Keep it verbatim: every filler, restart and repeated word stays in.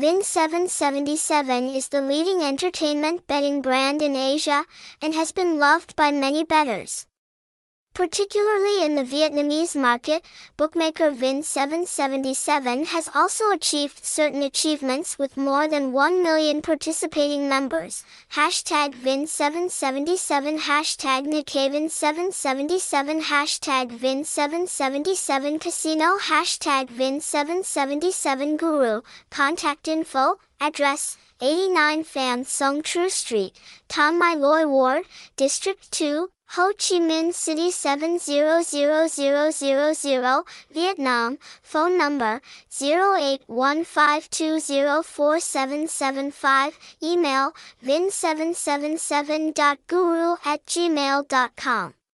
Vin seven seven seven is the leading entertainment betting brand in Asia and has been loved by many bettors. Particularly in the Vietnamese market, bookmaker Vin seven seven seven has also achieved certain achievements with more than one million participating members. Hashtag Vin seven seven seven, hashtag Nikhaevin seven seven seven, hashtag Vin seven seven seven Casino, hashtag Vin seven seven seven Guru. Contact info, address, eighty-nine Phạm Công Trứ Street, Thạnh Mỹ Lợi Ward, District two, Ho Chi Minh City seven zero zero zero zero zero, Vietnam. Phone number zero eight one five two zero four seven seven five, email vin seven seven seven dot guru at gmail dot com.